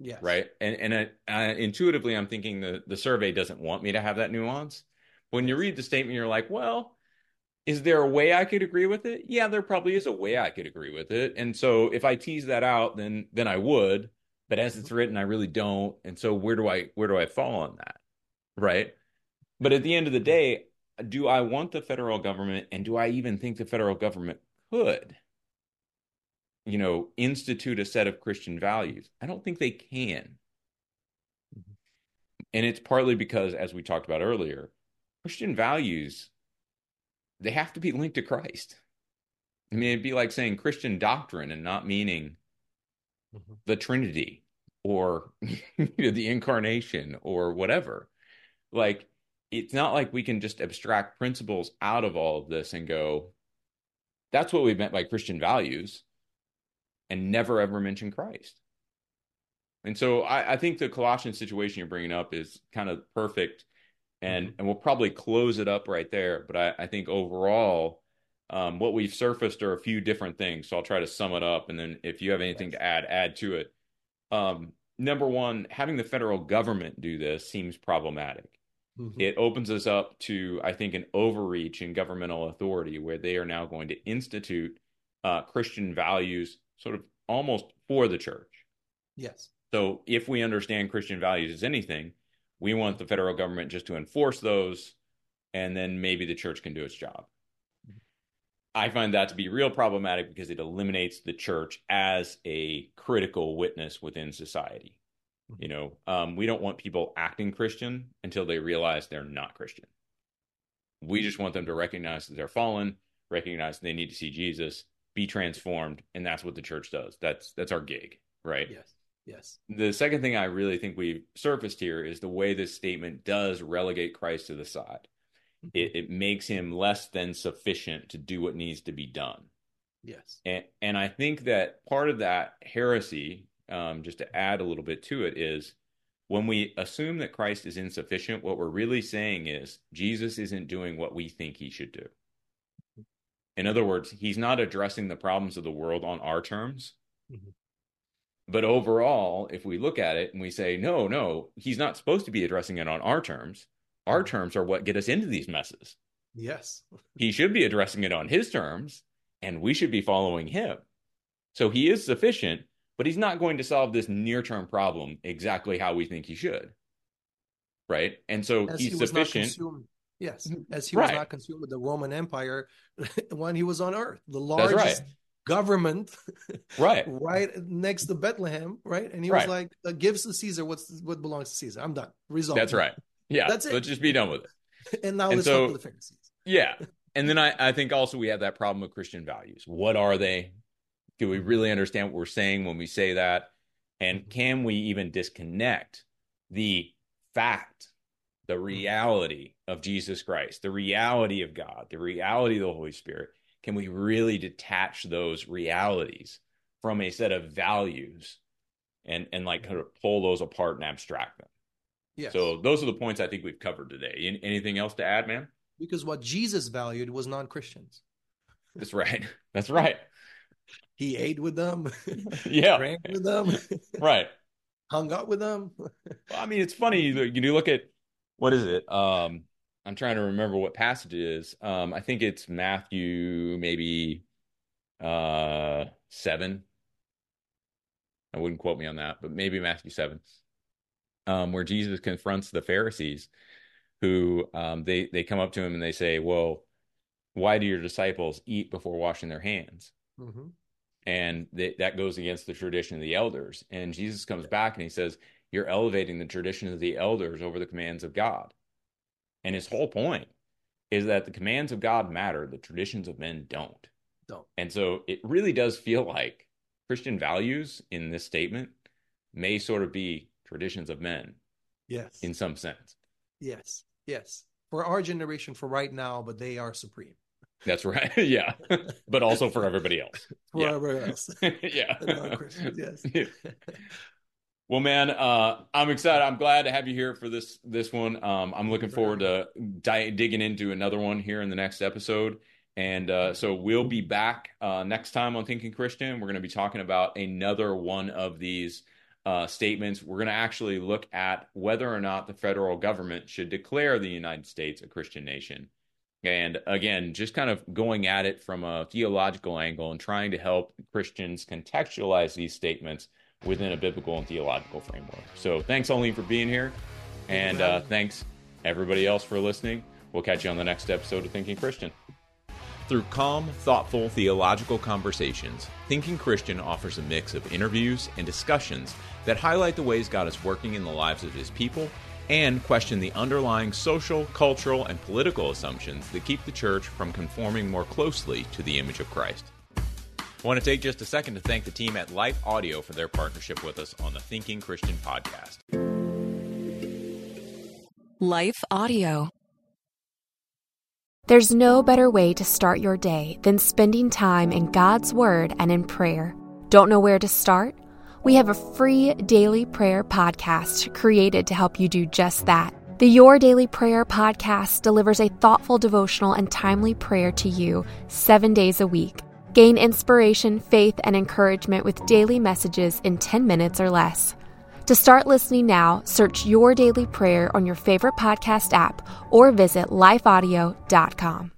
yes. right? And and I, I, intuitively, I'm thinking the, the survey doesn't want me to have that nuance. When you read the statement, you're like, well, is there a way I could agree with it? Yeah, there probably is a way I could agree with it. And so if I tease that out, then then I would. But as it's written, I really don't. And so where do I where do I fall on that? Right. But at the end of the day, do I want the federal government, and do I even think the federal government could, you know, institute a set of Christian values? I don't think they can. And it's partly because, as we talked about earlier, Christian values they have to be linked to Christ. I mean, it'd be like saying Christian doctrine and not meaning mm-hmm. the Trinity or you know, the incarnation or whatever. Like, it's not like we can just abstract principles out of all of this and go, that's what we meant by Christian values, and never ever mention Christ. And so I, I think the Colossians situation you're bringing up is kind of perfect, and, mm-hmm. and we'll probably close it up right there. But I, I think overall, um, what we've surfaced are a few different things. So I'll try to sum it up, and then if you have anything to add, add to it. Um, number one, having the federal government do this seems problematic. Mm-hmm. It opens us up to, I think, an overreach in governmental authority where they are now going to institute uh, Christian values sort of almost for the church. Yes. So if we understand Christian values as anything, we want the federal government just to enforce those, and then maybe the church can do its job. Mm-hmm. I find that to be real problematic because it eliminates the church as a critical witness within society. You know, um, we don't want people acting Christian until they realize they're not Christian. We just want them to recognize that they're fallen, recognize they need to see Jesus, be transformed. And that's what the church does. That's that's our gig, right? Yes, yes. The second thing I really think we've surfaced here is the way this statement does relegate Christ to the side. It, it makes him less than sufficient to do what needs to be done. Yes. And, and I think that part of that heresy, Um, just to add a little bit to it, is when we assume that Christ is insufficient, what we're really saying is Jesus isn't doing what we think he should do. In other words, he's not addressing the problems of the world on our terms. Mm-hmm. But overall, if we look at it and we say, no, no, he's not supposed to be addressing it on our terms. Our terms are what get us into these messes. Yes. He should be addressing it on his terms, and we should be following him. So he is sufficient, but he's not going to solve this near-term problem exactly how we think he should, right? And so as he's he was sufficient. Not consumed, yes, as he right. was not consumed with the Roman Empire when he was on Earth, the largest right. government, right, right next to Bethlehem, right? And he right. was like, "Gives to Caesar what's what belongs to Caesar. I'm done. Resolved." That's right. Yeah, that's it. Let's just be done with it. And now and let's so, talk to the Pharisees. Yeah, and then I, I think also we have that problem of Christian values. What are they? Do we really understand what we're saying when we say that? And can we even disconnect the fact, the reality of Jesus Christ, the reality of God, the reality of the Holy Spirit? Can we really detach those realities from a set of values and, and like kind of pull those apart and abstract them? Yes. So those are the points I think we've covered today. Anything else to add, man? Because what Jesus valued was non-Christians. That's right. That's right. He ate with them, yeah, drank with them, right? Hung out with them. Well, I mean, it's funny. You look at, what is it? Um, I'm trying to remember what passage it is. Um, I think it's Matthew, maybe uh, seven. I wouldn't quote me on that, but maybe Matthew seven, um, where Jesus confronts the Pharisees, who um, they they come up to him and they say, "Well, why do your disciples eat before washing their hands?" Mm-hmm. And th- that goes against the tradition of the elders. And Jesus comes back and he says, you're elevating the tradition of the elders over the commands of God. And his whole point is that the commands of God matter. The traditions of men don't. Don't. And so it really does feel like Christian values in this statement may sort of be traditions of men. Yes. In some sense. Yes. Yes. For our generation, for right now, but they are supreme. That's right. Yeah. But also for everybody else. For yeah. everybody else. Yeah. Yes. Yeah. Well, man, uh, I'm excited. I'm glad to have you here for this, this one. Um, I'm looking forward to di- digging into another one here in the next episode. And uh, so we'll be back uh, next time on Thinking Christian. We're going to be talking about another one of these uh, statements. We're going to actually look at whether or not the federal government should declare the United States a Christian nation. And again, just kind of going at it from a theological angle and trying to help Christians contextualize these statements within a biblical and theological framework. So thanks, Alin, for being here. And uh, thanks, everybody else, for listening. We'll catch you on the next episode of Thinking Christian. Through calm, thoughtful, theological conversations, Thinking Christian offers a mix of interviews and discussions that highlight the ways God is working in the lives of his people and question the underlying social, cultural, and political assumptions that keep the church from conforming more closely to the image of Christ. I want to take just a second to thank the team at Life Audio for their partnership with us on the Thinking Christian podcast. Life Audio. There's no better way to start your day than spending time in God's Word and in prayer. Don't know where to start? We have a free daily prayer podcast created to help you do just that. The Your Daily Prayer podcast delivers a thoughtful, devotional, and timely prayer to you seven days a week. Gain inspiration, faith, and encouragement with daily messages in ten minutes or less. To start listening now, search Your Daily Prayer on your favorite podcast app or visit life audio dot com.